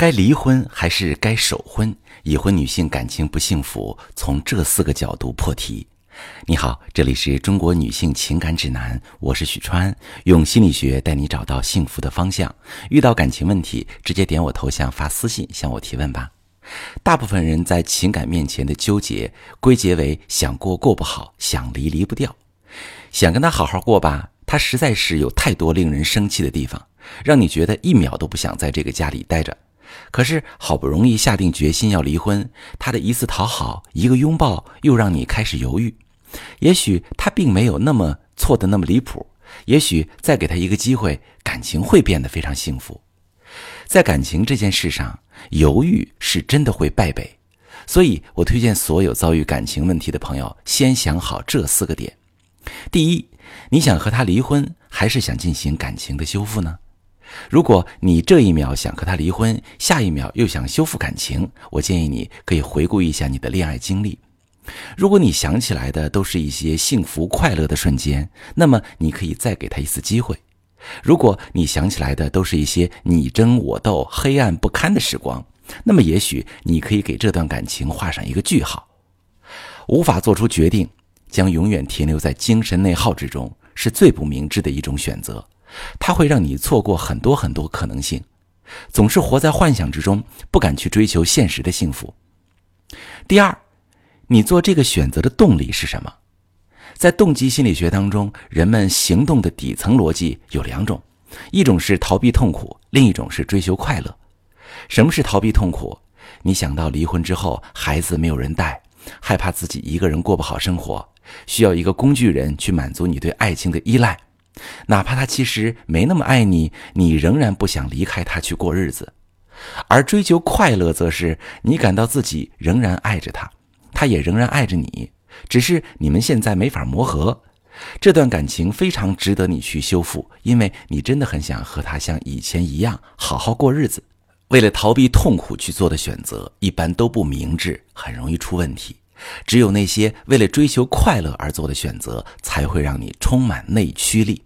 该离婚还是该守婚？已婚女性感情不幸福，从这4个角度破题。你好，这里是中国女性情感指南，我是许川，用心理学带你找到幸福的方向。遇到感情问题，直接点我头像发私信向我提问吧。大部分人在情感面前的纠结，归结为想过过不好，想离离不掉。想跟他好好过吧，他实在是有太多令人生气的地方，让你觉得一秒都不想在这个家里待着。可是好不容易下定决心要离婚，他的一次讨好，一个拥抱，又让你开始犹豫。也许他并没有那么错得那么离谱，也许再给他一个机会，感情会变得非常幸福。在感情这件事上，犹豫是真的会败北，所以我推荐所有遭遇感情问题的朋友，先想好这4个点。第一，你想和他离婚，还是想进行感情的修复呢？如果你这一秒想和他离婚，下一秒又想修复感情，我建议你可以回顾一下你的恋爱经历。如果你想起来的都是一些幸福快乐的瞬间，那么你可以再给他一次机会。如果你想起来的都是一些你争我斗、黑暗不堪的时光，那么也许你可以给这段感情画上一个句号。无法做出决定，将永远停留在精神内耗之中，是最不明智的一种选择。它会让你错过很多很多可能性，总是活在幻想之中，不敢去追求现实的幸福。第二，你做这个选择的动力是什么？在动机心理学当中，人们行动的底层逻辑有2种，一种是逃避痛苦，另一种是追求快乐。什么是逃避痛苦？你想到离婚之后，孩子没有人带，害怕自己一个人过不好生活，需要一个工具人去满足你对爱情的依赖。哪怕他其实没那么爱你，你仍然不想离开他去过日子。而追求快乐则是你感到自己仍然爱着他，他也仍然爱着你，只是你们现在没法磨合。这段感情非常值得你去修复，因为你真的很想和他像以前一样好好过日子。为了逃避痛苦去做的选择，一般都不明智，很容易出问题。只有那些为了追求快乐而做的选择，才会让你充满内驱力。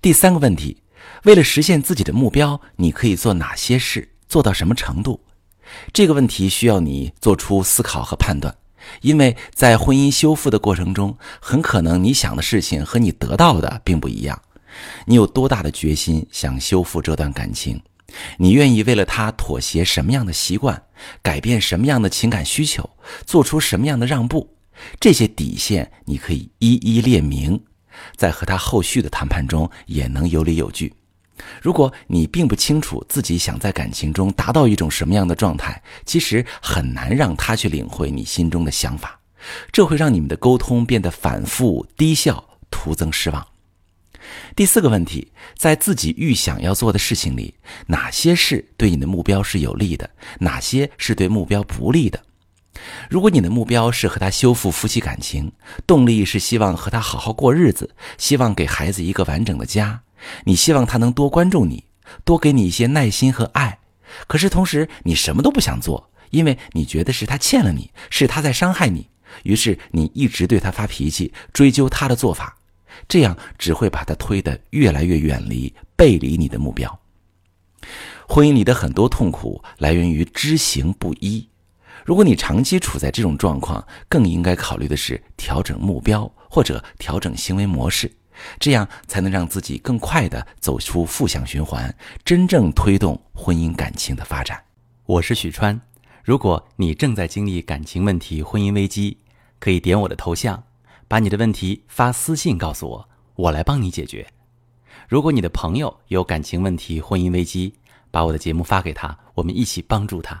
第3个问题，为了实现自己的目标，你可以做哪些事，做到什么程度？这个问题需要你做出思考和判断，因为在婚姻修复的过程中，很可能你想的事情和你得到的并不一样。你有多大的决心想修复这段感情？你愿意为了他妥协什么样的习惯，改变什么样的情感需求，做出什么样的让步？这些底线你可以一一列明，在和他后续的谈判中也能有理有据。如果你并不清楚自己想在感情中达到一种什么样的状态，其实很难让他去领会你心中的想法，这会让你们的沟通变得反复低效，徒增失望。第4个问题，在自己预想要做的事情里，哪些事对你的目标是有利的，哪些是对目标不利的？如果你的目标是和他修复夫妻感情，动力是希望和他好好过日子，希望给孩子一个完整的家，你希望他能多关注你，多给你一些耐心和爱，可是同时你什么都不想做，因为你觉得是他欠了你，是他在伤害你，于是你一直对他发脾气，追究他的做法，这样只会把他推得越来越远离，背离你的目标。婚姻里的很多痛苦来源于知行不一，如果你长期处在这种状况，更应该考虑的是调整目标或者调整行为模式，这样才能让自己更快地走出负向循环，真正推动婚姻感情的发展。我是许川，如果你正在经历感情问题、婚姻危机，可以点我的头像，把你的问题发私信告诉我，我来帮你解决。如果你的朋友有感情问题、婚姻危机，把我的节目发给他，我们一起帮助他。